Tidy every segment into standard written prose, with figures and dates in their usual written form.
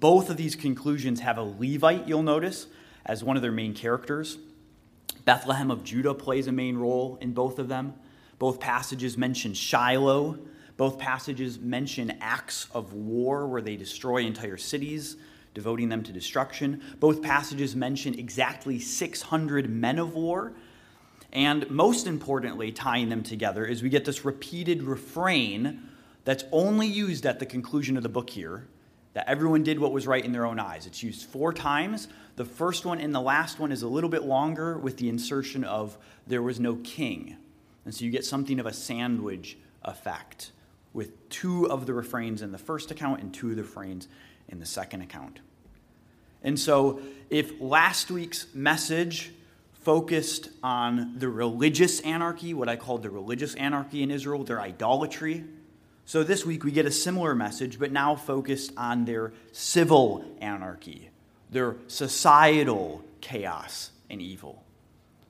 Both of these conclusions have a Levite, you'll notice, as one of their main characters. Bethlehem of Judah plays a main role in both of them. Both passages mention Shiloh. Both passages mention acts of war where they destroy entire cities, devoting them to destruction. Both passages mention exactly 600 men of war. And most importantly, tying them together is we get this repeated refrain that's only used at the conclusion of the book here, that everyone did what was right in their own eyes. It's used 4 times. The first one and the last one is a little bit longer with the insertion of there was no king. And so you get something of a sandwich effect with 2 of the refrains in the first account and 2 of the refrains in the second account. And so if last week's message focused on the religious anarchy, what I called the religious anarchy in Israel, their idolatry, so this week we get a similar message, but now focused on their civil anarchy, their societal chaos and evil.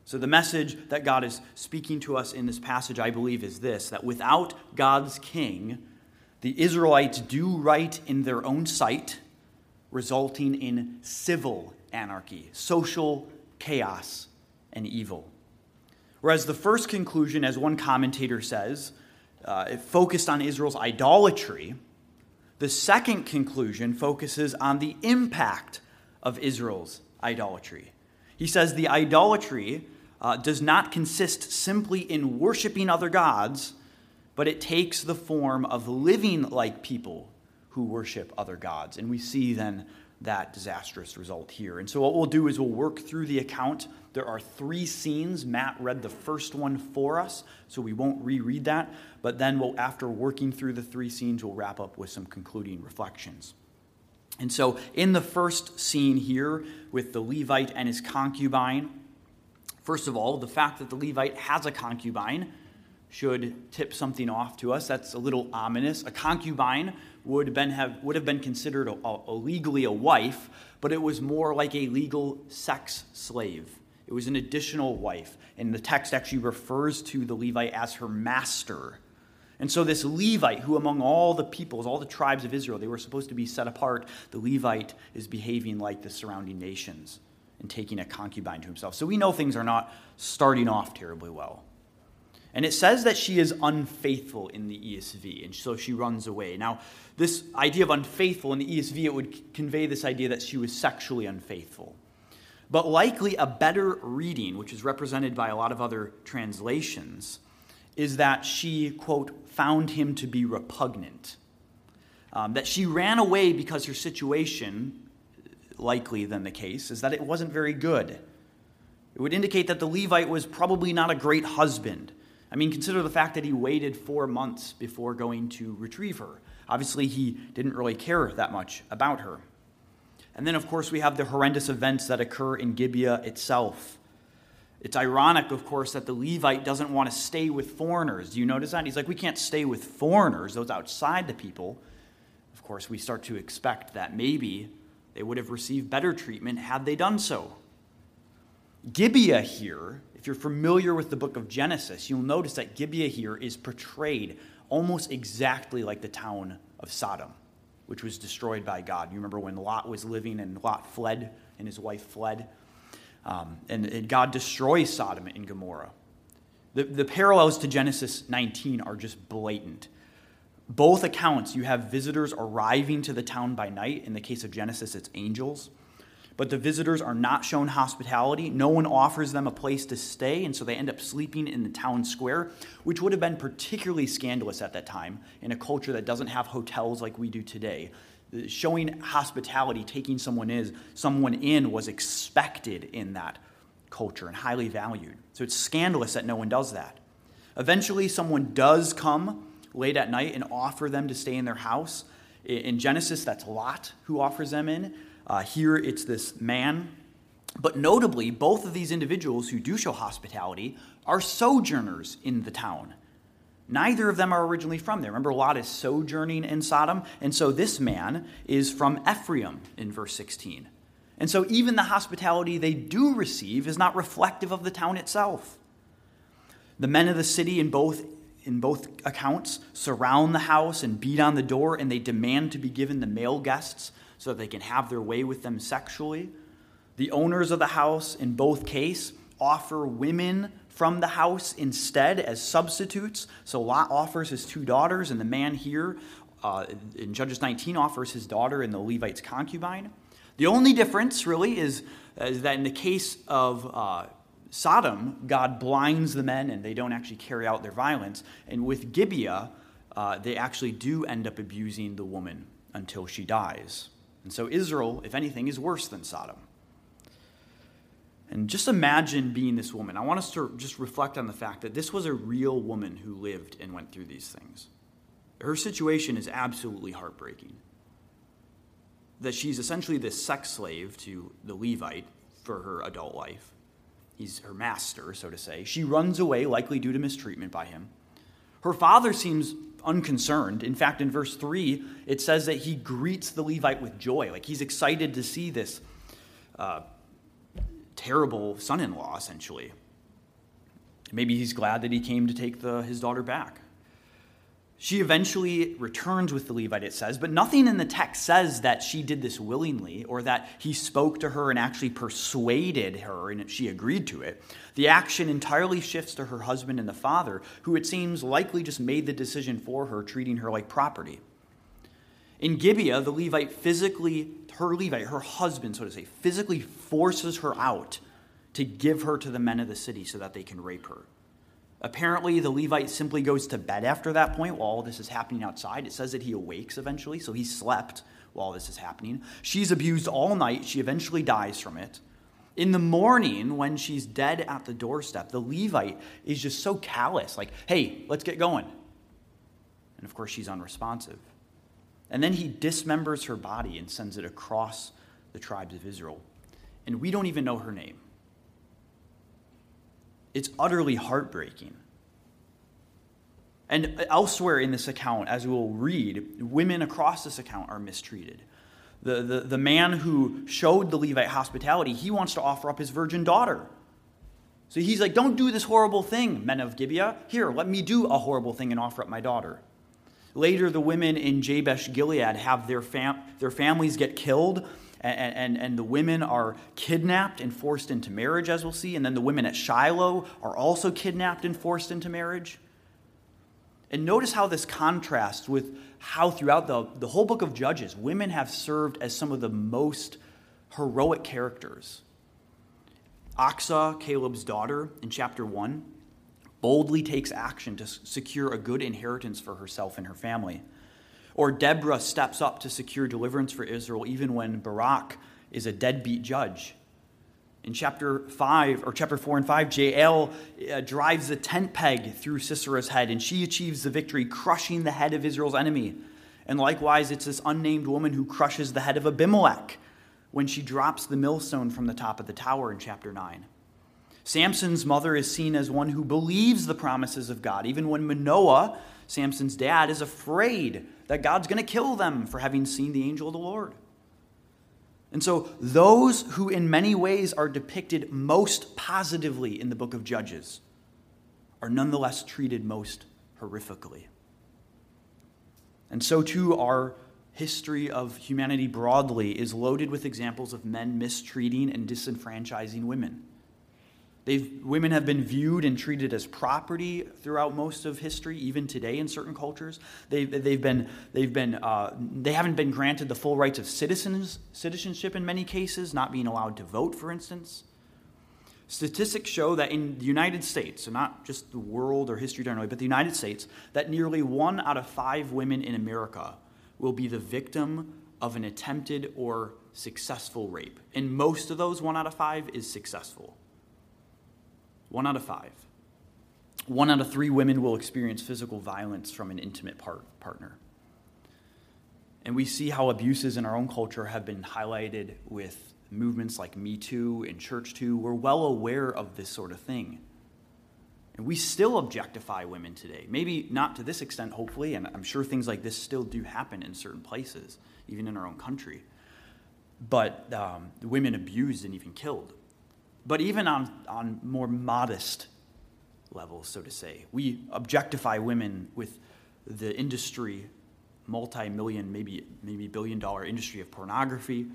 So the message that God is speaking to us in this passage, I believe, is this, that without God's king, the Israelites do right in their own sight, resulting in civil anarchy, social chaos, and evil. Whereas the first conclusion, as one commentator says, it focused on Israel's idolatry. The second conclusion focuses on the impact of Israel's idolatry. He says the idolatry does not consist simply in worshiping other gods, but it takes the form of living like people who worship other gods. And we see then that disastrous result here. And so what we'll do is we'll work through the account. There are 3 scenes. Matt read the first one for us, so we won't reread that. But then we'll, after working through the 3 scenes, we'll wrap up with some concluding reflections. And so in the first scene here with the Levite and his concubine, first of all, the fact that the Levite has a concubine should tip something off to us. That's a little ominous. A concubine would have been considered legally a wife, but it was more like a legal sex slave. It was an additional wife, and the text actually refers to the Levite as her master. And so this Levite, who among all the peoples, all the tribes of Israel, they were supposed to be set apart, the Levite is behaving like the surrounding nations and taking a concubine to himself. So we know things are not starting off terribly well. And it says that she is unfaithful in the ESV, and so she runs away. Now, this idea of unfaithful in the ESV, it would convey this idea that she was sexually unfaithful. But likely a better reading, which is represented by a lot of other translations, is that she, quote, found him to be repugnant. That she ran away because her situation, likely than the case, is that it wasn't very good. It would indicate that the Levite was probably not a great husband. I mean, consider the fact that he waited 4 months before going to retrieve her. Obviously, he didn't really care that much about her. And then, of course, we have the horrendous events that occur in Gibeah itself. It's ironic, of course, that the Levite doesn't want to stay with foreigners. Do you notice that? He's like, we can't stay with foreigners, those outside the people. Of course, we start to expect that maybe they would have received better treatment had they done so. Gibeah here, if you're familiar with the book of Genesis, you'll notice that Gibeah here is portrayed almost exactly like the town of Sodom, which was destroyed by God. You remember when Lot was living and Lot fled and his wife fled? And God destroys Sodom and Gomorrah. The parallels to Genesis 19 are just blatant. Both accounts, you have visitors arriving to the town by night. In the case of Genesis, it's angels. But the visitors are not shown hospitality. No one offers them a place to stay, and so they end up sleeping in the town square, which would have been particularly scandalous at that time in a culture that doesn't have hotels like we do today. Showing hospitality, taking someone in was expected in that culture and highly valued. So it's scandalous that no one does that. Eventually, someone does come late at night and offer them to stay in their house. In Genesis, that's Lot who offers them in. Here it's this man. But notably, both of these individuals who do show hospitality are sojourners in the town. Neither of them are originally from there. Remember, Lot is sojourning in Sodom, and so this man is from Ephraim in verse 16. And so even the hospitality they do receive is not reflective of the town itself. The men of the city in both accounts surround the house and beat on the door, and they demand to be given the male guests. so that they can have their way with them sexually. The owners of the house in both cases offer women from the house instead as substitutes. So Lot offers his two daughters, and the man here in Judges 19 offers his daughter and the Levite's concubine. The only difference really is that in the case of Sodom, God blinds the men and they don't actually carry out their violence. And with Gibeah, they actually do end up abusing the woman until she dies. And so Israel, if anything, is worse than Sodom. And just imagine being this woman. I want us to just reflect on the fact that this was a real woman who lived and went through these things. Her situation is absolutely heartbreaking. That she's essentially this sex slave to the Levite for her adult life. He's her master, so to say. She runs away, likely due to mistreatment by him. Her father seems unconcerned. In fact, in verse 3, it says that he greets the Levite with joy. Like, he's excited to see this terrible son-in-law, essentially. Maybe he's glad that he came to take his daughter back. She eventually returns with the Levite, it says, but nothing in the text says that she did this willingly or that he spoke to her and actually persuaded her and she agreed to it. The action entirely shifts to her husband and the father, who it seems likely just made the decision for her, treating her like property. In Gibeah, the Levite her husband, so to say, physically forces her out to give her to the men of the city so that they can rape her. Apparently, the Levite simply goes to bed after that point while all this is happening outside. It says that he awakes eventually, so he slept while this is happening. She's abused all night. She eventually dies from it. In the morning, when she's dead at the doorstep, the Levite is just so callous, like, hey, let's get going. And of course, she's unresponsive. And then he dismembers her body and sends it across the tribes of Israel. And we don't even know her name. It's utterly heartbreaking. And elsewhere in this account, as we'll read, women across this account are mistreated. The man who showed the Levite hospitality, he wants to offer up his virgin daughter. So he's like, don't do this horrible thing, men of Gibeah. Here, let me do a horrible thing and offer up my daughter. Later, the women in Jabesh-Gilead have their families get killed, and the women are kidnapped and forced into marriage, as we'll see. And then the women at Shiloh are also kidnapped and forced into marriage. And notice how this contrasts with how throughout the whole book of Judges, women have served as some of the most heroic characters. Aksa, Caleb's daughter, in chapter 1, boldly takes action to secure a good inheritance for herself and her family. Or Deborah steps up to secure deliverance for Israel even when Barak is a deadbeat judge. In chapter 4 and 5, Jael drives a tent peg through Sisera's head, and she achieves the victory, crushing the head of Israel's enemy. And likewise, it's this unnamed woman who crushes the head of Abimelech when she drops the millstone from the top of the tower in chapter 9. Samson's mother is seen as one who believes the promises of God, even when Manoah, Samson's dad, is afraid that God's going to kill them for having seen the angel of the Lord. And so those who in many ways are depicted most positively in the book of Judges are nonetheless treated most horrifically. And so too our history of humanity broadly is loaded with examples of men mistreating and disenfranchising women. Women have been viewed and treated as property throughout most of history, even today in certain cultures. They haven't been granted the full rights of citizenship in many cases, not being allowed to vote, for instance. Statistics show that in the United States, so not just the world or history generally, but the United States, that nearly 1 out of 5 women in America will be the victim of an attempted or successful rape. And most of those, 1 out of 5 is successful. 1 out of 5. 1 out of 3 women will experience physical violence from an intimate partner. And we see how abuses in our own culture have been highlighted with movements like Me Too and Church Too. We're well aware of this sort of thing. And we still objectify women today. Maybe not to this extent, hopefully, and I'm sure things like this still do happen in certain places, even in our own country. But women abused and even killed. But even on more modest levels, so to say, we objectify women with the industry multi-million, maybe billion-dollar industry of pornography,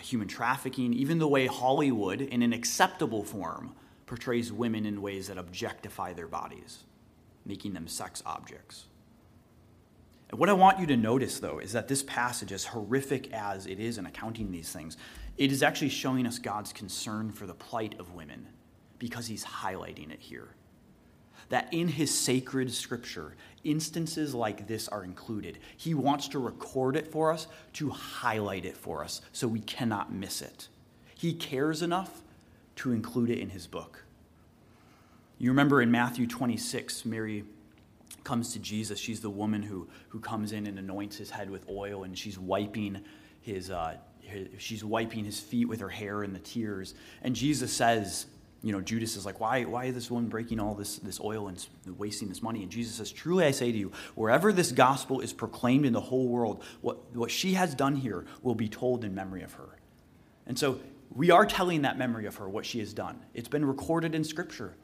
human trafficking, even the way Hollywood, in an acceptable form, portrays women in ways that objectify their bodies, making them sex objects. And what I want you to notice, though, is that this passage, as horrific as it is in accounting these things, it is actually showing us God's concern for the plight of women, because he's highlighting it here. That in his sacred scripture, instances like this are included. He wants to record it for us, to highlight it for us, so we cannot miss it. He cares enough to include it in his book. You remember in Matthew 26, Mary comes to Jesus. She's the woman who comes in and anoints his head with oil, and she's wiping his feet with her hair and the tears. And Jesus says, you know, Judas is like, why is this woman breaking all this oil and wasting this money? And Jesus says, truly I say to you, wherever this gospel is proclaimed in the whole world, what she has done here will be told in memory of her. And so we are telling that memory of her, what she has done. It's been recorded in Scripture.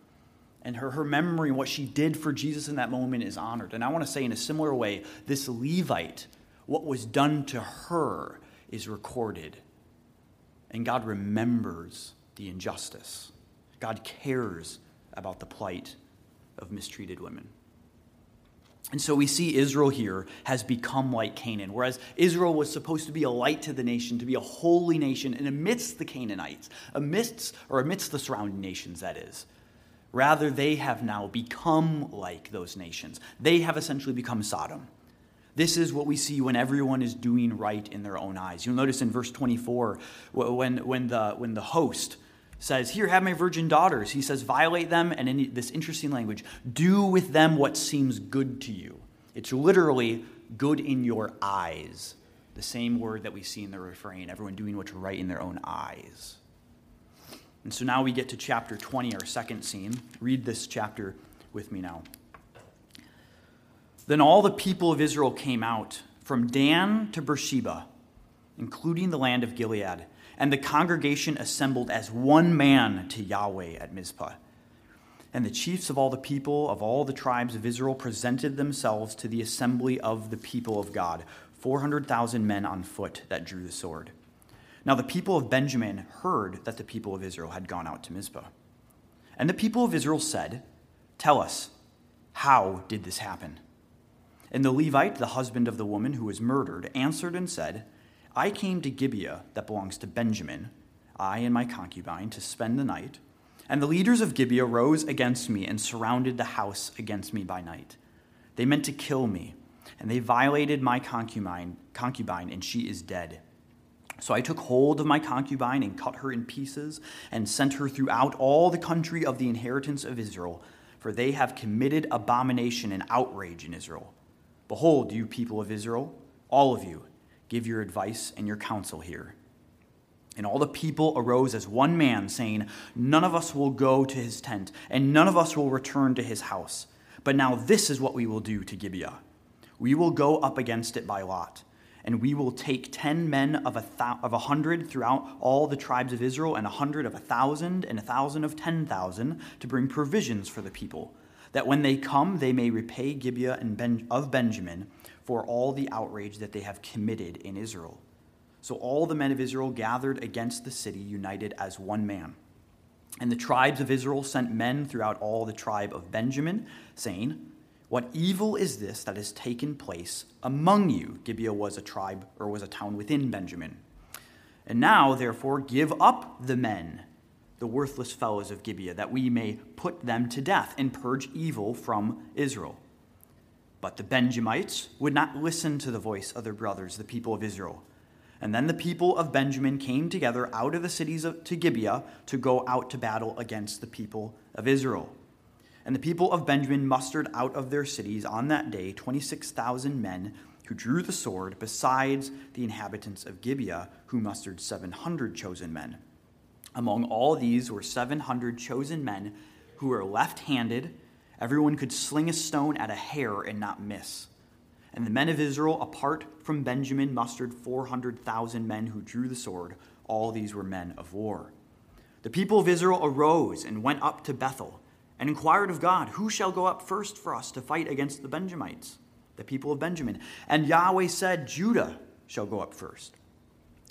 And her memory and what she did for Jesus in that moment is honored. And I want to say in a similar way, this Levite, what was done to her is recorded. And God remembers the injustice. God cares about the plight of mistreated women. And so we see Israel here has become like Canaan. Whereas Israel was supposed to be a light to the nation, to be a holy nation, and amidst the Canaanites, amidst the surrounding nations, that is. Rather, they have now become like those nations. They have essentially become Sodom. This is what we see when everyone is doing right in their own eyes. You'll notice in verse 24, when the host says, here, have my virgin daughters. He says, violate them, and in this interesting language, do with them what seems good to you. It's literally good in your eyes. The same word that we see in the refrain, everyone doing what's right in their own eyes. And so now we get to chapter 20, our second scene. Read this chapter with me now. Then all the people of Israel came out from Dan to Beersheba, including the land of Gilead. And the congregation assembled as one man to Yahweh at Mizpah. And the chiefs of all the people of all the tribes of Israel presented themselves to the assembly of the people of God, 400,000 men on foot that drew the sword. Now the people of Benjamin heard that the people of Israel had gone out to Mizpah. And the people of Israel said, tell us, how did this happen? And the Levite, the husband of the woman who was murdered, answered and said, I came to Gibeah that belongs to Benjamin, I and my concubine, to spend the night. And the leaders of Gibeah rose against me and surrounded the house against me by night. They meant to kill me, and they violated my concubine, and she is dead. So I took hold of my concubine and cut her in pieces and sent her throughout all the country of the inheritance of Israel, for they have committed abomination and outrage in Israel. Behold, you people of Israel, all of you, give your advice and your counsel here. And all the people arose as one man, saying, none of us will go to his tent, and none of us will return to his house. But now this is what we will do to Gibeah. We will go up against it by lot, and we will take 10 men of 100 throughout all the tribes of Israel, and 100 of 1,000, and 1,000 of 10,000, to bring provisions for the people, that when they come they may repay Gibeah and of Benjamin, for all the outrage that they have committed in Israel. So all the men of Israel gathered against the city, united as one man. And the tribes of Israel sent men throughout all the tribe of Benjamin, saying, what evil is this that has taken place among you? Gibeah was a tribe, or was a town within Benjamin. And now, therefore, give up the men, the worthless fellows of Gibeah, that we may put them to death and purge evil from Israel. But the Benjamites would not listen to the voice of their brothers, the people of Israel. And then the people of Benjamin came together out of the cities to Gibeah to go out to battle against the people of Israel. And the people of Benjamin mustered out of their cities on that day 26,000 men who drew the sword, besides the inhabitants of Gibeah, who mustered 700 chosen men. Among all these were 700 chosen men who were left-handed. Everyone could sling a stone at a hair and not miss. And the men of Israel, apart from Benjamin, mustered 400,000 men who drew the sword. All these were men of war. The people of Israel arose and went up to Bethel and inquired of God, who shall go up first for us to fight against the Benjamites? the people of Benjamin. And Yahweh said, Judah shall go up first.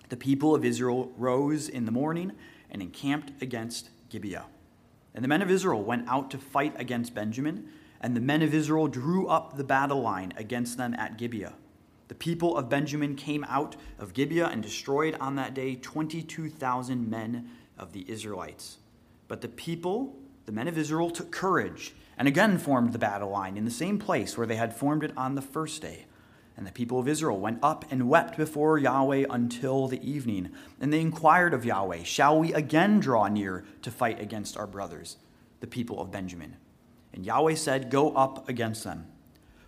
The people of Israel rose in the morning and encamped against Gibeah. And the men of Israel went out to fight against Benjamin, and the men of Israel drew up the battle line against them at Gibeah. The people of Benjamin came out of Gibeah and destroyed on that day 22,000 men of the Israelites. But the people, the men of Israel, took courage and again formed the battle line in the same place where they had formed it on the first day. And the people of Israel went up and wept before Yahweh until the evening. And they inquired of Yahweh, shall we again draw near to fight against our brothers, the people of Benjamin? And Yahweh said, go up against them.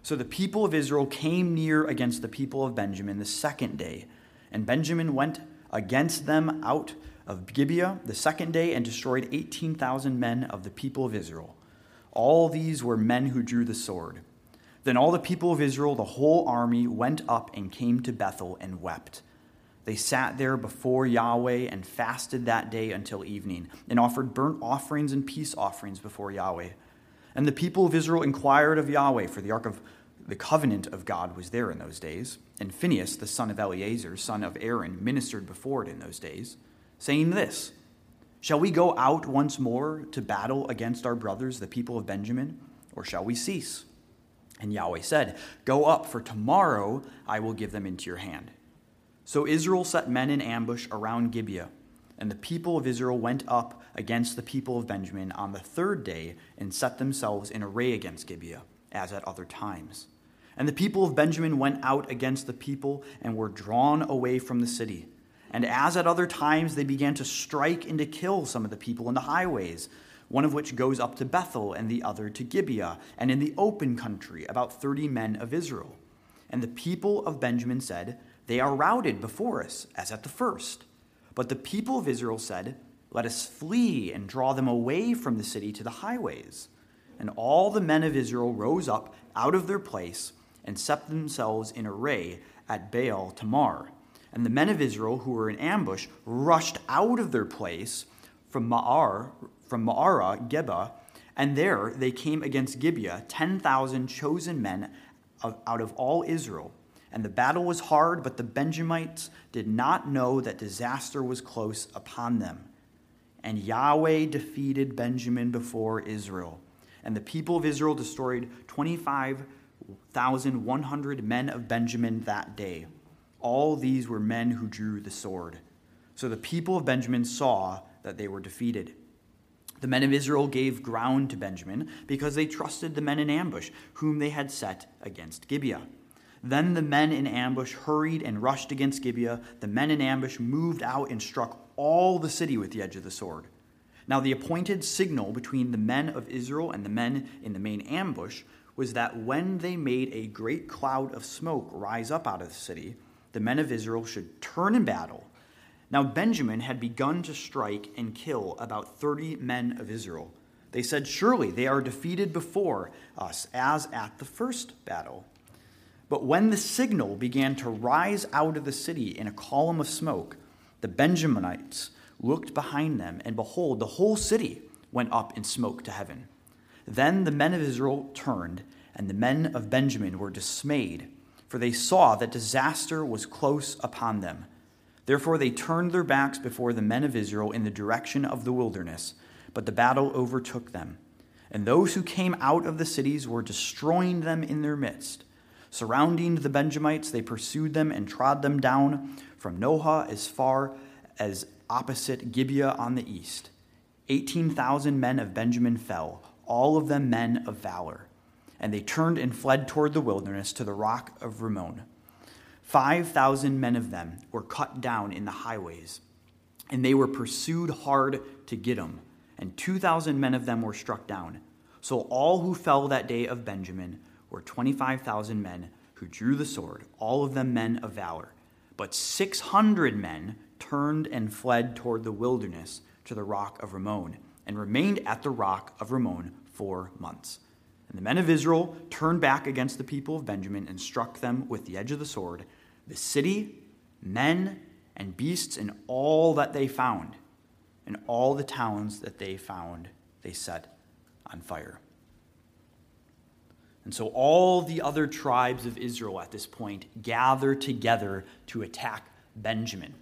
So the people of Israel came near against the people of Benjamin the second day. And Benjamin went against them out of Gibeah the second day and destroyed 18,000 men of the people of Israel. All these were men who drew the sword. Then all the people of Israel, the whole army, went up and came to Bethel and wept. They sat there before Yahweh and fasted that day until evening and offered burnt offerings and peace offerings before Yahweh. And the people of Israel inquired of Yahweh, for the Ark of the Covenant of God was there in those days. And Phinehas, the son of Eleazar, son of Aaron, ministered before it in those days, saying this, shall we go out once more to battle against our brothers, the people of Benjamin, or shall we cease? And Yahweh said, go up, for tomorrow I will give them into your hand. So Israel set men in ambush around Gibeah, and the people of Israel went up against the people of Benjamin on the third day and set themselves in array against Gibeah, as at other times. And the people of Benjamin went out against the people and were drawn away from the city. And as at other times, they began to strike and to kill some of the people in the highways, one of which goes up to Bethel and the other to Gibeah, and in the open country, about 30 men of Israel. And the people of Benjamin said, they are routed before us, as at the first. But the people of Israel said, let us flee and draw them away from the city to the highways. And all the men of Israel rose up out of their place and set themselves in array at Baal Tamar. And the men of Israel who were in ambush rushed out of their place from Ma'arah, Geba, and there they came against Gibeah, 10,000 chosen men out of all Israel. And the battle was hard, but the Benjamites did not know that disaster was close upon them. And Yahweh defeated Benjamin before Israel. And the people of Israel destroyed 25,100 men of Benjamin that day. All these were men who drew the sword. So the people of Benjamin saw that they were defeated. The men of Israel gave ground to Benjamin because they trusted the men in ambush, whom they had set against Gibeah. Then the men in ambush hurried and rushed against Gibeah. The men in ambush moved out and struck all the city with the edge of the sword. Now the appointed signal between the men of Israel and the men in the main ambush was that when they made a great cloud of smoke rise up out of the city, the men of Israel should turn in battle. Now Benjamin had begun to strike and kill about 30 men of Israel. They said, surely they are defeated before us, as at the first battle. But when the signal began to rise out of the city in a column of smoke, the Benjamites looked behind them, and behold, the whole city went up in smoke to heaven. Then the men of Israel turned, and the men of Benjamin were dismayed, for they saw that disaster was close upon them. Therefore they turned their backs before the men of Israel in the direction of the wilderness, but the battle overtook them. And those who came out of the cities were destroying them in their midst. Surrounding the Benjamites, they pursued them and trod them down from Noah as far as opposite Gibeah on the east. 18,000 men of Benjamin fell, all of them men of valor. And they turned and fled toward the wilderness to the rock of Ramon. 5,000 men of them were cut down in the highways, and they were pursued hard to Gidom, and 2,000 men of them were struck down. So all who fell that day of Benjamin were 25,000 men who drew the sword, all of them men of valor. But 600 men turned and fled toward the wilderness to the rock of Ramon, and remained at the rock of Ramon 4 months. And the men of Israel turned back against the people of Benjamin and struck them with the edge of the sword, the city, men, and beasts, and all that they found. And all the towns that they found, they set on fire. And so all the other tribes of Israel at this point gather together to attack Benjamin.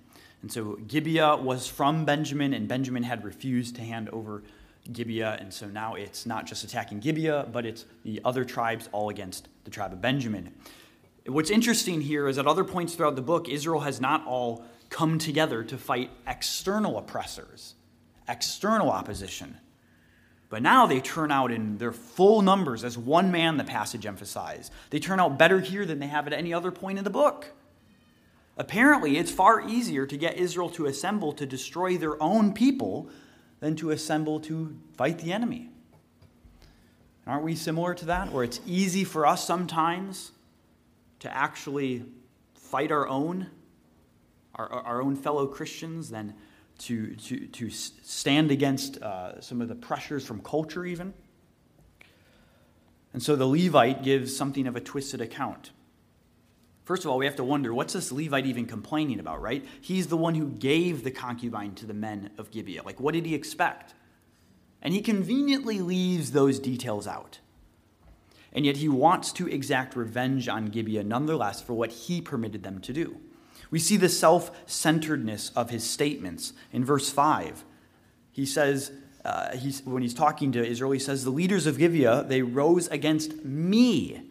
And so Gibeah was from Benjamin, and Benjamin had refused to hand over Gibeah, and so now it's not just attacking Gibeah, but it's the other tribes all against the tribe of Benjamin. What's interesting here is at other points throughout the book, Israel has not all come together to fight external oppressors, external opposition. But now they turn out in their full numbers as one man, the passage emphasized. They turn out better here than they have at any other point in the book. Apparently, it's far easier to get Israel to assemble to destroy their own people than to assemble to fight the enemy. Aren't we similar to that, where it's easy for us sometimes to actually fight our own fellow Christians than to stand against some of the pressures from culture even? And so the Levite gives something of a twisted account. First of all, we have to wonder, what's this Levite even complaining about, right? He's the one who gave the concubine to the men of Gibeah. Like, what did he expect? And he conveniently leaves those details out. And yet he wants to exact revenge on Gibeah nonetheless for what he permitted them to do. We see the self-centeredness of his statements. In verse 5, he says, when he's talking to Israel, he says, "The leaders of Gibeah, they rose against me,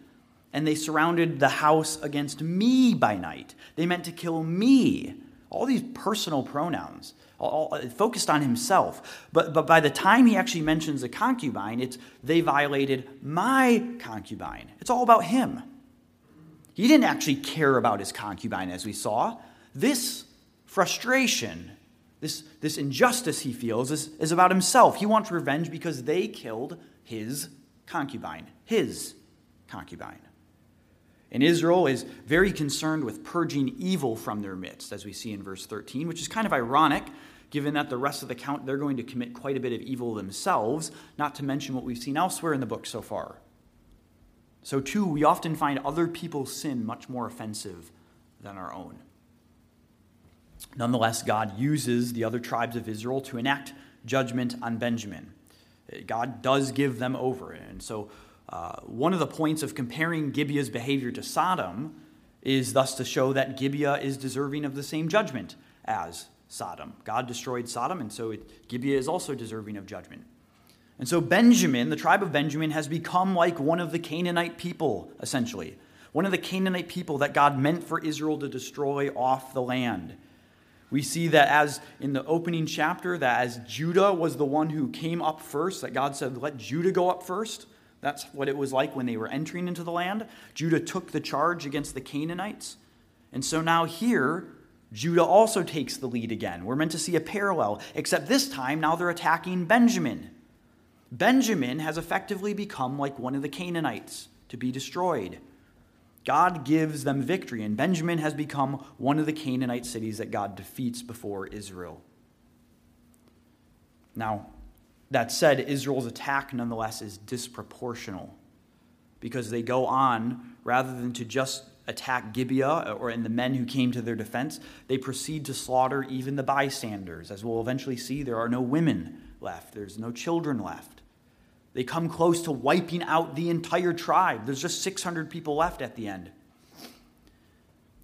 and they surrounded the house against me by night. They meant to kill me." All these personal pronouns, all focused on himself. But by the time he actually mentions the concubine, it's they violated my concubine. It's all about him. He didn't actually care about his concubine, as we saw. This frustration, this injustice he feels is about himself. He wants revenge because they killed his concubine, And Israel is very concerned with purging evil from their midst, as we see in verse 13, which is kind of ironic, given that the rest of the count, they're going to commit quite a bit of evil themselves, not to mention what we've seen elsewhere in the book so far. So too, we often find other people's sin much more offensive than our own. Nonetheless, God uses the other tribes of Israel to enact judgment on Benjamin. God does give them over, and so one of the points of comparing Gibeah's behavior to Sodom is thus to show that Gibeah is deserving of the same judgment as Sodom. God destroyed Sodom, and so Gibeah is also deserving of judgment. And so Benjamin, the tribe of Benjamin, has become like one of the Canaanite people, essentially. One of the Canaanite people that God meant for Israel to destroy off the land. We see that as in the opening chapter, that as Judah was the one who came up first, that God said, "Let Judah go up first." That's what it was like when they were entering into the land. Judah took the charge against the Canaanites. And so now here, Judah also takes the lead again. We're meant to see a parallel, except this time now they're attacking Benjamin. Benjamin has effectively become like one of the Canaanites to be destroyed. God gives them victory, and Benjamin has become one of the Canaanite cities that God defeats before Israel. Now, that said, Israel's attack, nonetheless, is disproportional because they go on, rather than to just attack Gibeah and the men who came to their defense, they proceed to slaughter even the bystanders. As we'll eventually see, there are no women left. There's no children left. They come close to wiping out the entire tribe. There's just 600 people left at the end.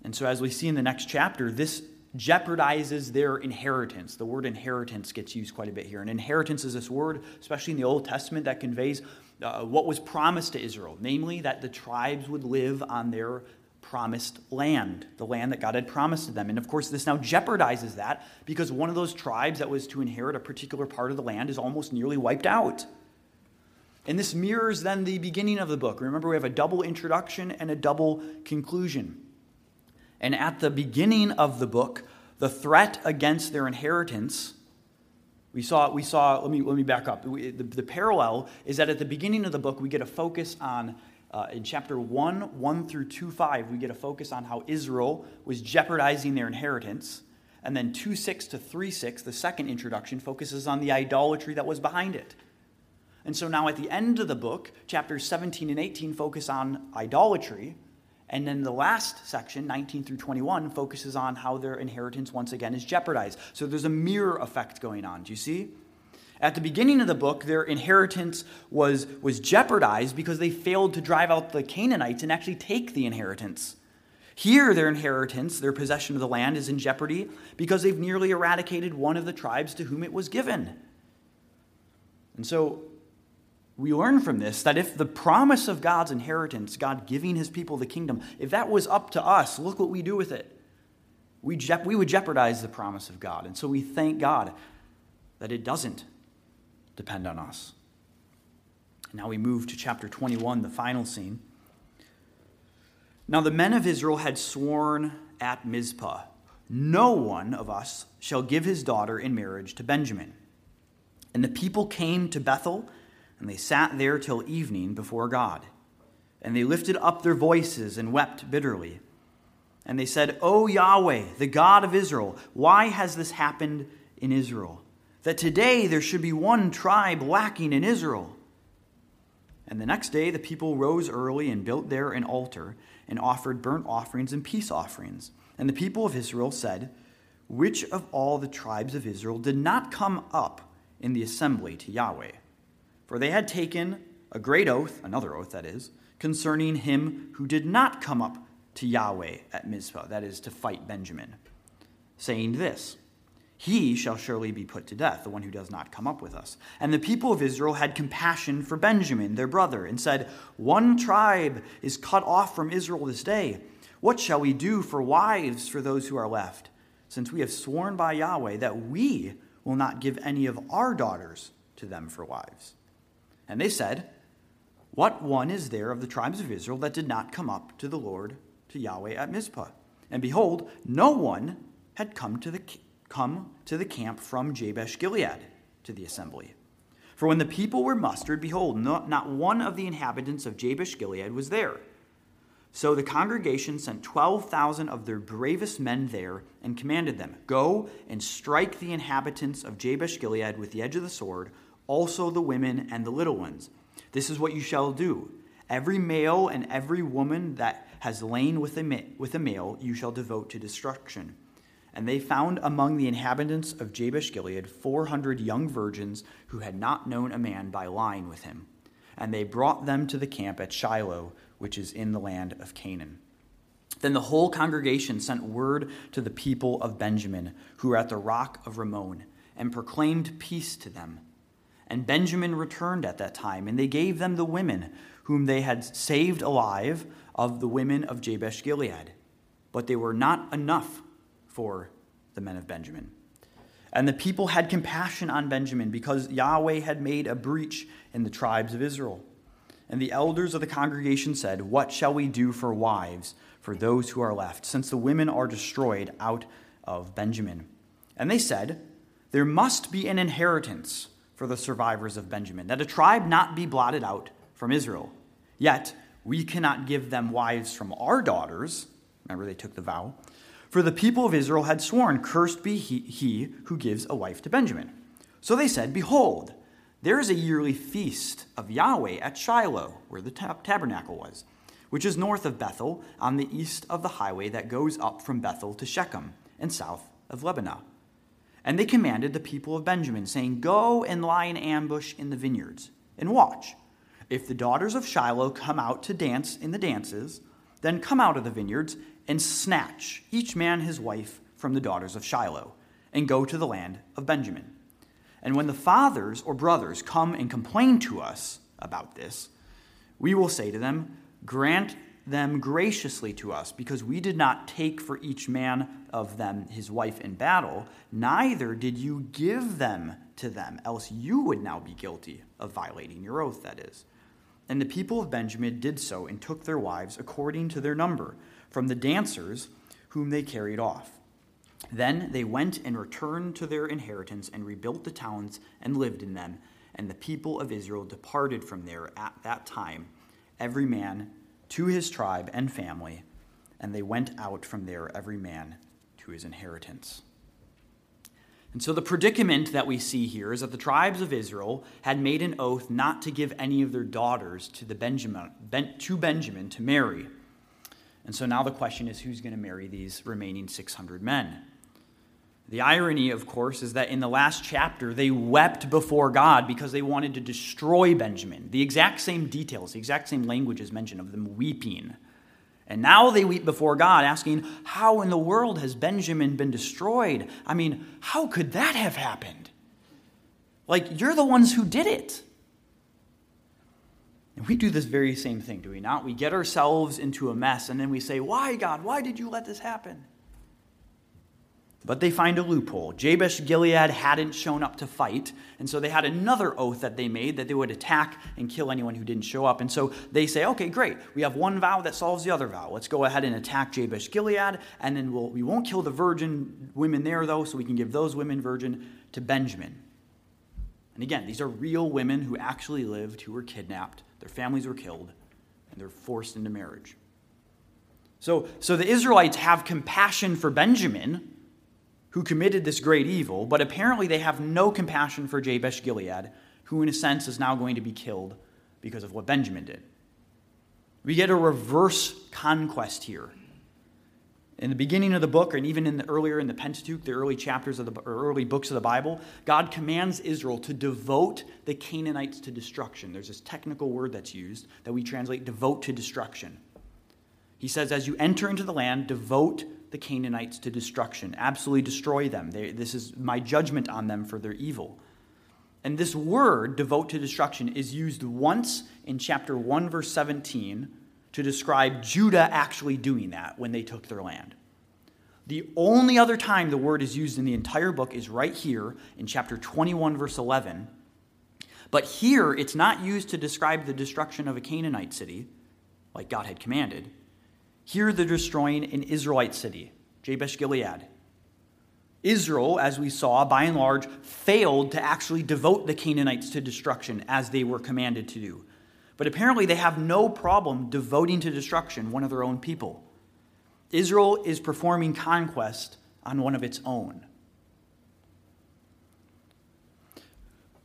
And so as we see in the next chapter, this jeopardizes their inheritance. The word inheritance gets used quite a bit here. And inheritance is this word, especially in the Old Testament, that conveys what was promised to Israel, namely that the tribes would live on their promised land, the land that God had promised to them. And of course, this now jeopardizes that because one of those tribes that was to inherit a particular part of the land is almost nearly wiped out. And this mirrors then the beginning of the book. Remember, we have a double introduction and a double conclusion. And at the beginning of the book, the threat against their inheritance, let me back up. The parallel is that at the beginning of the book, we get a focus on, in chapter 1 through 2:5, we get a focus on how Israel was jeopardizing their inheritance. And then 2:6 to 3:6, the second introduction, focuses on the idolatry that was behind it. And so now at the end of the book, chapters 17 and 18 focus on idolatry. And then the last section, 19 through 21, focuses on how their inheritance once again is jeopardized. So there's a mirror effect going on. Do you see? At the beginning of the book, their inheritance was jeopardized because they failed to drive out the Canaanites and actually take the inheritance. Here, their inheritance, their possession of the land, is in jeopardy because they've nearly eradicated one of the tribes to whom it was given. And so we learn from this that if the promise of God's inheritance, God giving his people the kingdom, if that was up to us, look what we do with it. We would jeopardize the promise of God. And so we thank God that it doesn't depend on us. And now we move to chapter 21, the final scene. Now the men of Israel had sworn at Mizpah, "No one of us shall give his daughter in marriage to Benjamin." And the people came to Bethel, and they sat there till evening before God. And they lifted up their voices and wept bitterly. And they said, "O Yahweh, the God of Israel, why has this happened in Israel? That today there should be one tribe lacking in Israel." And the next day the people rose early and built there an altar and offered burnt offerings and peace offerings. And the people of Israel said, "Which of all the tribes of Israel did not come up in the assembly to Yahweh?" For they had taken a great oath, another oath that is, concerning him who did not come up to Yahweh at Mizpah, that is, to fight Benjamin, saying this, "He shall surely be put to death, the one who does not come up with us." And the people of Israel had compassion for Benjamin, their brother, and said, "One tribe is cut off from Israel this day. What shall we do for wives for those who are left? Since we have sworn by Yahweh that we will not give any of our daughters to them for wives." And they said, "What one is there of the tribes of Israel that did not come up to the Lord, to Yahweh at Mizpah?" And behold, no one had come to the camp from Jabesh-Gilead to the assembly. For when the people were mustered, behold, not one of the inhabitants of Jabesh-Gilead was there. So the congregation sent 12,000 of their bravest men there and commanded them, "Go and strike the inhabitants of Jabesh-Gilead with the edge of the sword, also the women and the little ones. This is what you shall do. Every male and every woman that has lain with a male you shall devote to destruction." And they found among the inhabitants of Jabesh-Gilead 400 young virgins who had not known a man by lying with him. And they brought them to the camp at Shiloh, which is in the land of Canaan. Then the whole congregation sent word to the people of Benjamin, who were at the rock of Ramon, and proclaimed peace to them. And Benjamin returned at that time, and they gave them the women whom they had saved alive of the women of Jabesh-Gilead. But they were not enough for the men of Benjamin. And the people had compassion on Benjamin because Yahweh had made a breach in the tribes of Israel. And the elders of the congregation said, "What shall we do for wives for those who are left, since the women are destroyed out of Benjamin?" And they said, "There must be an inheritance for the survivors of Benjamin, that a tribe not be blotted out from Israel. Yet we cannot give them wives from our daughters." Remember, they took the vow. "For the people of Israel had sworn, 'Cursed be he who gives a wife to Benjamin.' So they said, 'Behold, there is a yearly feast of Yahweh at Shiloh,'" where the tabernacle was, "'which is north of Bethel, on the east of the highway that goes up from Bethel to Shechem, and south of Lebanon.' And they commanded the people of Benjamin, saying, 'Go and lie in ambush in the vineyards, and watch. If the daughters of Shiloh come out to dance in the dances, then come out of the vineyards and snatch each man his wife from the daughters of Shiloh, and go to the land of Benjamin. And when the fathers or brothers come and complain to us about this, we will say to them, Grant them graciously to us, because we did not take for each man of them his wife in battle, neither did you give them to them, else you would now be guilty of violating your oath,' that is." And the people of Benjamin did so and took their wives according to their number from the dancers whom they carried off. Then they went and returned to their inheritance and rebuilt the towns and lived in them. And the people of Israel departed from there at that time, every man to his tribe and family. And they went out from there, every man to his inheritance. And so the predicament that we see here is that the tribes of Israel had made an oath not to give any of their daughters to Benjamin to marry. And so now the question is, who's going to marry these remaining 600 men? The irony, of course, is that in the last chapter, they wept before God because they wanted to destroy Benjamin. The exact same details, the exact same language is mentioned of them weeping. And now they weep before God asking, how in the world has Benjamin been destroyed? I mean, how could that have happened? Like, you're the ones who did it. And we do this very same thing, do we not? We get ourselves into a mess, and then we say, why, God? Why did you let this happen? But they find a loophole. Jabesh-Gilead hadn't shown up to fight, and so they had another oath that they made that they would attack and kill anyone who didn't show up. And so they say, okay, great. We have one vow that solves the other vow. Let's go ahead and attack Jabesh-Gilead, and then we won't kill the virgin women there, though, so we can give those women virgin to Benjamin. And again, these are real women who actually lived, who were kidnapped, their families were killed, and they're forced into marriage. So the Israelites have compassion for Benjamin, who committed this great evil, but apparently they have no compassion for Jabesh-Gilead, who in a sense is now going to be killed because of what Benjamin did. We get a reverse conquest here. In the beginning of the book, and even earlier in the Pentateuch, the early chapters of the early books of the Bible, God commands Israel to devote the Canaanites to destruction. There's this technical word that's used that we translate devote to destruction. He says, as you enter into the land, devote the Canaanites to destruction. Absolutely destroy them. This is my judgment on them for their evil. And this word, devote to destruction, is used once in chapter 1, verse 17, to describe Judah actually doing that when they took their land. The only other time the word is used in the entire book is right here in chapter 21, verse 11. But here, it's not used to describe the destruction of a Canaanite city, like God had commanded. Here they're destroying an Israelite city, Jabesh-Gilead. Israel, as we saw, by and large, failed to actually devote the Canaanites to destruction as they were commanded to do. But apparently they have no problem devoting to destruction one of their own people. Israel is performing conquest on one of its own.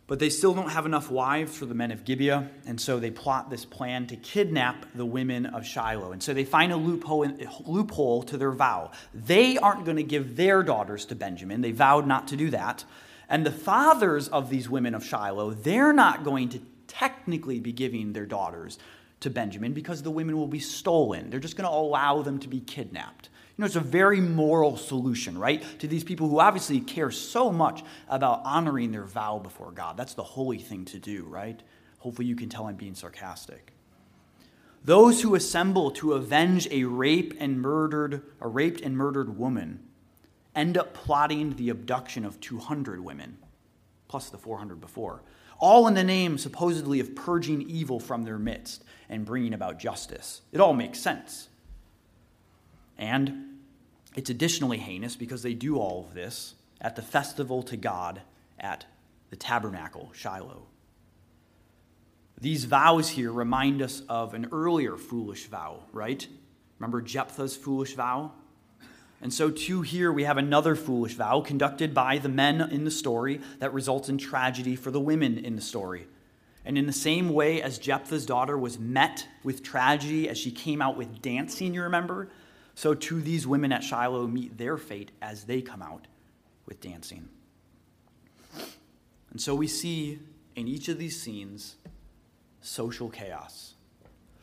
But they still don't have enough wives for the men of Gibeah, and so they plot this plan to kidnap the women of Shiloh. And so they find a loophole to their vow. They aren't going to give their daughters to Benjamin. They vowed not to do that. And the fathers of these women of Shiloh, they're not going to technically be giving their daughters to Benjamin because the women will be stolen. They're just going to allow them to be kidnapped. You know, it's a very moral solution, right? To these people who obviously care so much about honoring their vow before God. That's the holy thing to do, right? Hopefully you can tell I'm being sarcastic. Those who assemble to avenge a raped and murdered woman end up plotting the abduction of 200 women, plus the 400 before, all in the name, supposedly, of purging evil from their midst and bringing about justice. It all makes sense. And it's additionally heinous because they do all of this at the festival to God at the tabernacle, Shiloh. These vows here remind us of an earlier foolish vow, right? Remember Jephthah's foolish vow? And so, too, here we have another foolish vow conducted by the men in the story that results in tragedy for the women in the story. And in the same way as Jephthah's daughter was met with tragedy as she came out with dancing, you remember? So too these women at Shiloh meet their fate as they come out with dancing. And so we see in each of these scenes social chaos,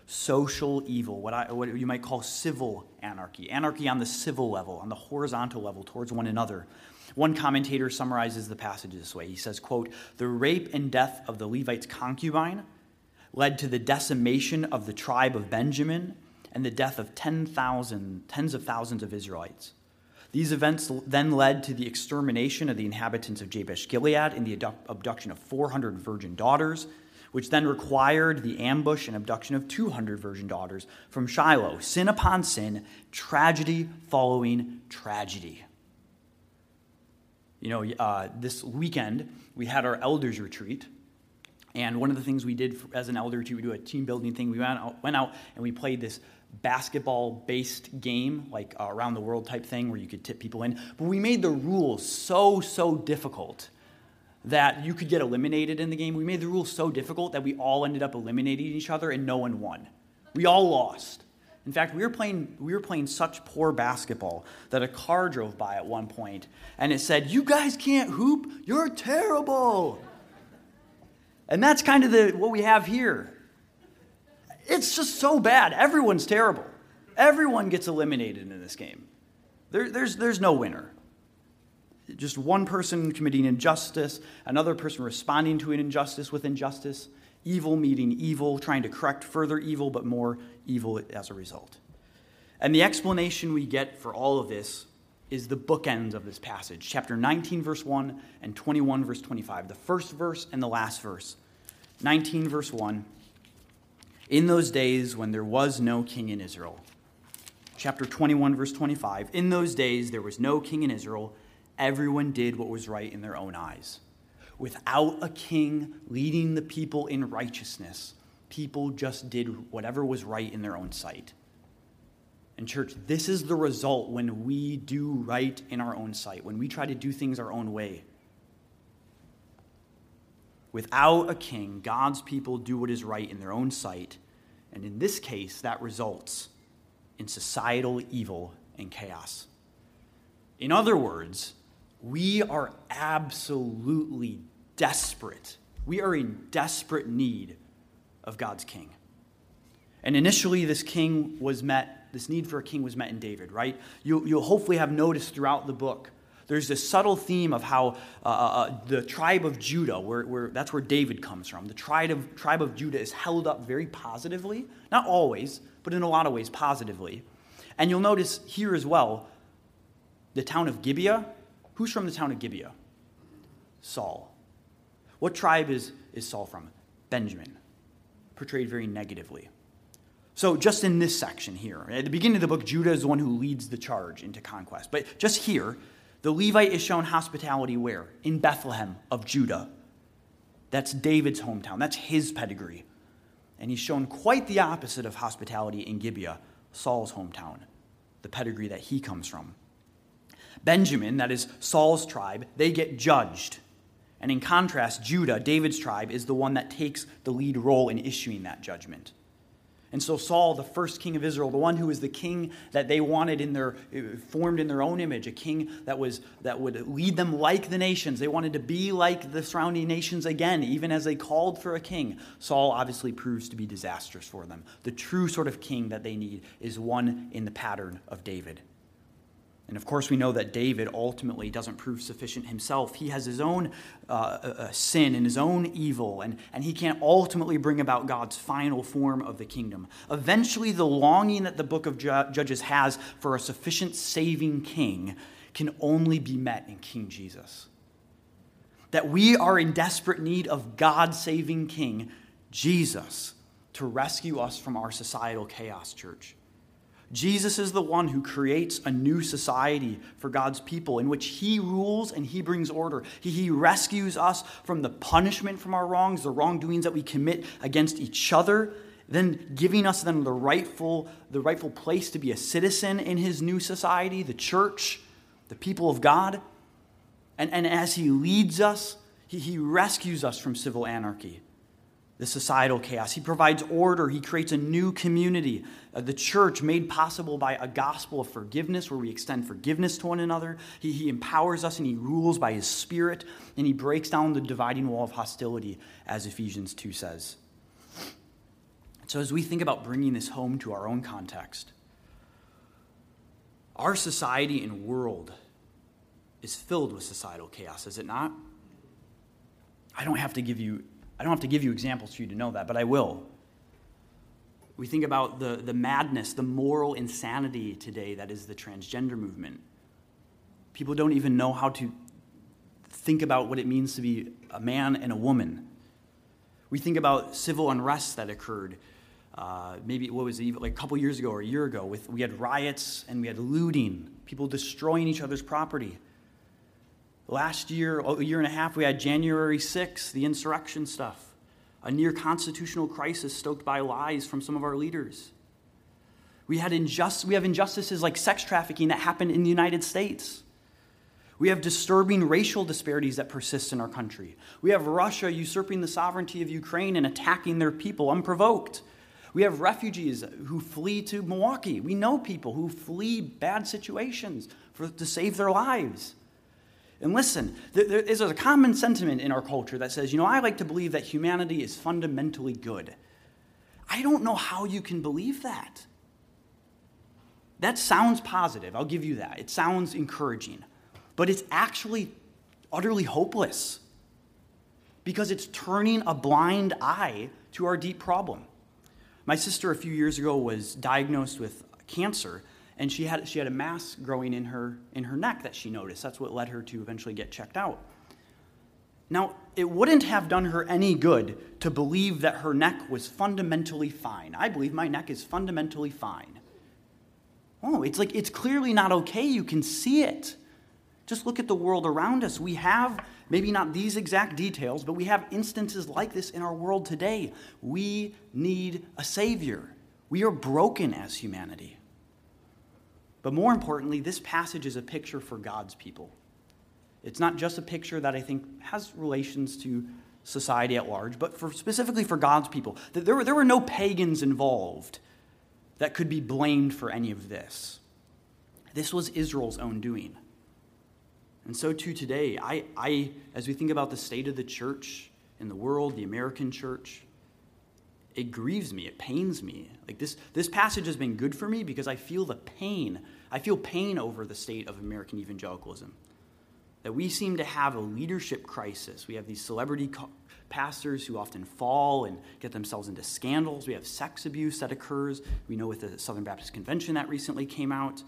social evil, what you might call civil anarchy, anarchy on the civil level, on the horizontal level towards one another. One commentator summarizes the passage this way. He says, quote, "The rape and death of the Levite's concubine led to the decimation of the tribe of Benjamin and the death of tens of thousands of Israelites. These events then led to the extermination of the inhabitants of Jabesh-Gilead and the abduction of 400 virgin daughters, which then required the ambush and abduction of 200 virgin daughters from Shiloh. Sin upon sin, tragedy following tragedy." You know, this weekend we had our elders retreat. And one of the things we did as an elder retreat, we do a team building thing. We went out and we played this basketball-based game, like around the world type thing where you could tip people in. But we made the rules so difficult that you could get eliminated in the game. We made the rules so difficult that we all ended up eliminating each other and no one won. We all lost. In fact, we were playing such poor basketball that a car drove by at one point, and it said, "You guys can't hoop? You're terrible." And that's kind of what we have here. It's just so bad. Everyone's terrible. Everyone gets eliminated in this game. There's no winner. Just one person committing injustice, another person responding to an injustice with injustice, evil meeting evil, trying to correct further evil, but more evil as a result. And the explanation we get for all of this is the bookends of this passage, chapter 19, verse 1, and 21, verse 25, the first verse and the last verse. 19, verse 1, in those days when there was no king in Israel. Chapter 21, verse 25, in those days there was no king in Israel. Everyone did what was right in their own eyes. Without a king leading the people in righteousness, people just did whatever was right in their own sight. And church, this is the result when we do right in our own sight, when we try to do things our own way. Without a king, God's people do what is right in their own sight. And in this case, that results in societal evil and chaos. In other words, we are absolutely desperate. We are in desperate need of God's king. And initially, this need for a king was met in David, right? You'll hopefully have noticed throughout the book, there's this subtle theme of how the tribe of Judah, that's where David comes from, the tribe of Judah is held up very positively, not always, but in a lot of ways positively. And you'll notice here as well, the town of Gibeah. Who's from the town of Gibeah? Saul. What tribe is Saul from? Benjamin. Portrayed very negatively. So just in this section here, at the beginning of the book, Judah is the one who leads the charge into conquest. But just here, the Levite is shown hospitality where? In Bethlehem of Judah. That's David's hometown. That's his pedigree. And he's shown quite the opposite of hospitality in Gibeah, Saul's hometown, the pedigree that he comes from. Benjamin, that is Saul's tribe, they get judged. And in contrast, Judah, David's tribe, is the one that takes the lead role in issuing that judgment. And so Saul, the first king of Israel, the one who was the king that they wanted formed in their own image, a king that would lead them like the nations. They wanted to be like the surrounding nations again, even as they called for a king. Saul obviously proves to be disastrous for them. The true sort of king that they need is one in the pattern of David. And of course, we know that David ultimately doesn't prove sufficient himself. He has his own sin and his own evil, and he can't ultimately bring about God's final form of the kingdom. Eventually, the longing that the book of Judges has for a sufficient saving king can only be met in King Jesus. That we are in desperate need of God's saving king, Jesus, to rescue us from our societal chaos, church. Jesus is the one who creates a new society for God's people in which he rules and he brings order. He rescues us from the punishment from our wrongs, the wrongdoings that we commit against each other, then giving us then the rightful place to be a citizen in his new society, the church, the people of God. And as he leads us, he rescues us from civil anarchy, the societal chaos. He provides order. He creates a new community, the church made possible by a gospel of forgiveness where we extend forgiveness to one another. He empowers us and he rules by his spirit, and he breaks down the dividing wall of hostility, as Ephesians 2 says. So as we think about bringing this home to our own context, our society and world is filled with societal chaos, is it not? I don't have to give you examples for you to know that, but I will. We think about the madness, the moral insanity today that is the transgender movement. People don't even know how to think about what it means to be a man and a woman. We think about civil unrest that occurred a couple years ago or a year ago. We had riots and we had looting, people destroying each other's property. Last year, a year and a half, we had January 6th, the insurrection stuff, a near constitutional crisis stoked by lies from some of our leaders. We have injustices like sex trafficking that happen in the United States. We have disturbing racial disparities that persist in our country. We have Russia usurping the sovereignty of Ukraine and attacking their people unprovoked. We have refugees who flee to Milwaukee. We know people who flee bad situations to save their lives. And listen, there is a common sentiment in our culture that says, you know, I like to believe that humanity is fundamentally good. I don't know how you can believe that. That sounds positive. I'll give you that. It sounds encouraging. But it's actually utterly hopeless because it's turning a blind eye to our deep problem. My sister a few years ago was diagnosed with cancer, and she had a mass growing in her neck that she noticed. That's what led her to eventually get checked out. Now, it wouldn't have done her any good to believe that her neck was fundamentally fine. I believe my neck is fundamentally fine. Oh, it's like it's clearly not okay. You can see it. Just look at the world around us. We have, maybe not these exact details, but we have instances like this in our world today. We need a Savior. We are broken as humanity. But more importantly, this passage is a picture for God's people. It's not just a picture that I think has relations to society at large, but specifically for God's people. There were no pagans involved that could be blamed for any of this. This was Israel's own doing. And so too today, I as we think about the state of the church in the world, the American church, it grieves me, it pains me. Like this passage has been good for me because I feel the pain. I feel pain over the state of American evangelicalism. That we seem to have a leadership crisis. We have these celebrity pastors who often fall and get themselves into scandals. We have sex abuse that occurs. We know with the Southern Baptist Convention that recently came out.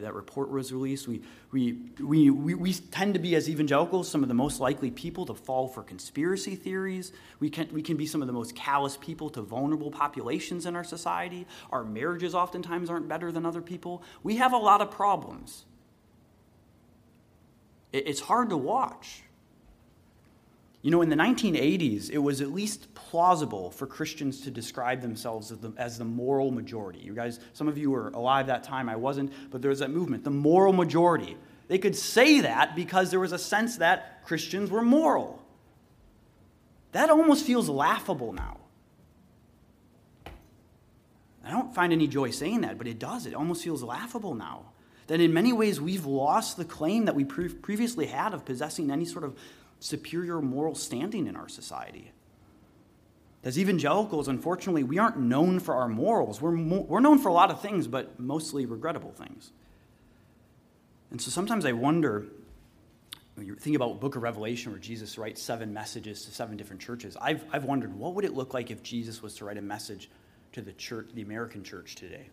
That report was released. We tend to be, as evangelicals, some of the most likely people to fall for conspiracy theories. We can be some of the most callous people to vulnerable populations in our society. Our marriages oftentimes aren't better than other people. We have a lot of problems. It's hard to watch. You know, in the 1980s, it was at least plausible for Christians to describe themselves as the moral majority. You guys, some of you were alive that time. I wasn't, but there was that movement, the moral majority. They could say that because there was a sense that Christians were moral. That almost feels laughable now. I don't find any joy saying that, but it does. It almost feels laughable now. That in many ways, we've lost the claim that we previously had of possessing any sort of superior moral standing in our society. As evangelicals, unfortunately, we aren't known for our morals. We're known for a lot of things, but mostly regrettable things. And so sometimes I wonder, when you think about the book of Revelation where Jesus writes 7 messages to 7 different churches, I've wondered, what would it look like if Jesus was to write a message to the church, the American church today?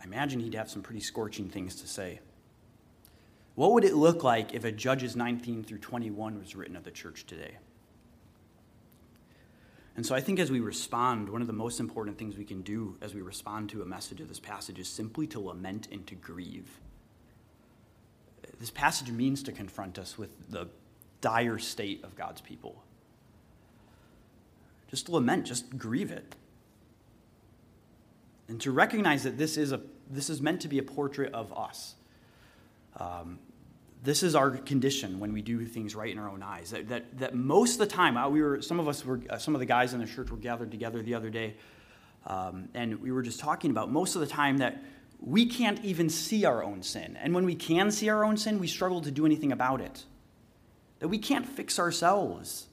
I imagine he'd have some pretty scorching things to say. What would it look like if a Judges 19 through 21 was written of the church today? And so I think as we respond, one of the most important things we can do as we respond to a message of this passage is simply to lament and to grieve. This passage means to confront us with the dire state of God's people. Just lament, just grieve it. And to recognize that this is meant to be a portrait of us. This is our condition when we do things right in our own eyes. That most of the time, some of the guys in the church were gathered together the other day, and we were just talking about most of the time that we can't even see our own sin. And when we can see our own sin, we struggle to do anything about it. That we can't fix ourselves.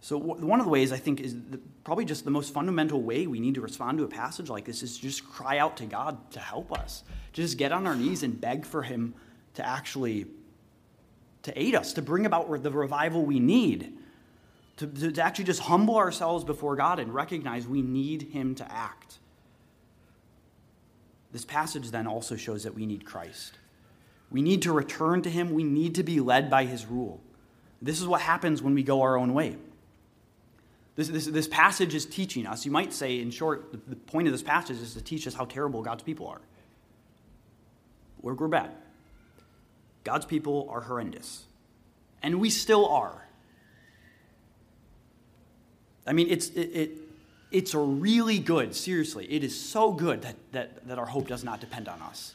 So one of the ways I think is probably just the most fundamental way we need to respond to a passage like this is just cry out to God to help us. Just get on our knees and beg for him to actually to aid us, to bring about the revival we need, to actually just humble ourselves before God and recognize we need him to act. This passage then also shows that we need Christ. We need to return to him. We need to be led by his rule. This is what happens when we go our own way. This passage is teaching us. You might say, in short, the point of this passage is to teach us how terrible God's people are. We're bad. God's people are horrendous. And we still are. I mean, it's a really good, seriously, it is so good that our hope does not depend on us.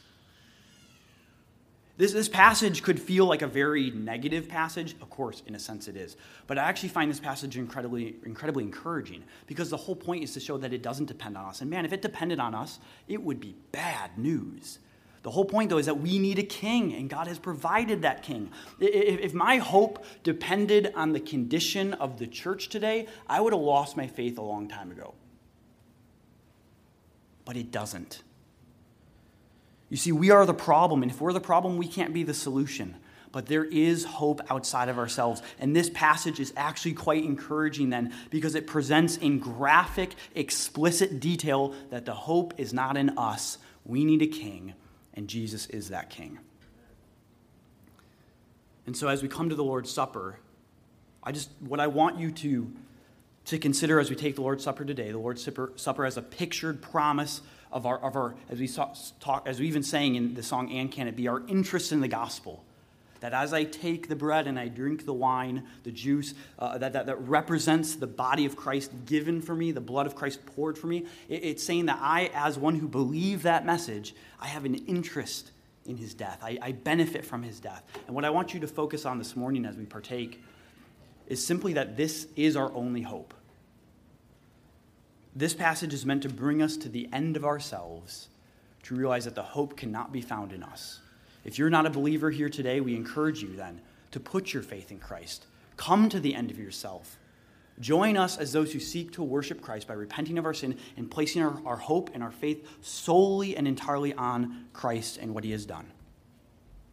This passage could feel like a very negative passage. Of course, in a sense it is. But I actually find this passage incredibly encouraging, because the whole point is to show that it doesn't depend on us. And man, if it depended on us, it would be bad news. The whole point, though, is that we need a king, and God has provided that king. If my hope depended on the condition of the church today, I would have lost my faith a long time ago. But it doesn't. You see, we are the problem, and if we're the problem, we can't be the solution. But there is hope outside of ourselves, and this passage is actually quite encouraging then, because it presents in graphic, explicit detail that the hope is not in us. We need a king, and Jesus is that king. And so as we come to the Lord's Supper, what I want you to consider as we take the Lord's Supper today, the Lord's Supper as a pictured promise of our as we even sang in the song, "And Can It Be," our interest in the gospel. That as I take the bread and I drink the wine, the juice, that represents the body of Christ given for me, the blood of Christ poured for me, it's saying that I, as one who believe that message, I have an interest in his death. I benefit from his death. And what I want you to focus on this morning as we partake is simply that this is our only hope. This passage is meant to bring us to the end of ourselves, to realize that the hope cannot be found in us. If you're not a believer here today, we encourage you then to put your faith in Christ. Come to the end of yourself. Join us as those who seek to worship Christ by repenting of our sin and placing our hope and our faith solely and entirely on Christ and what he has done.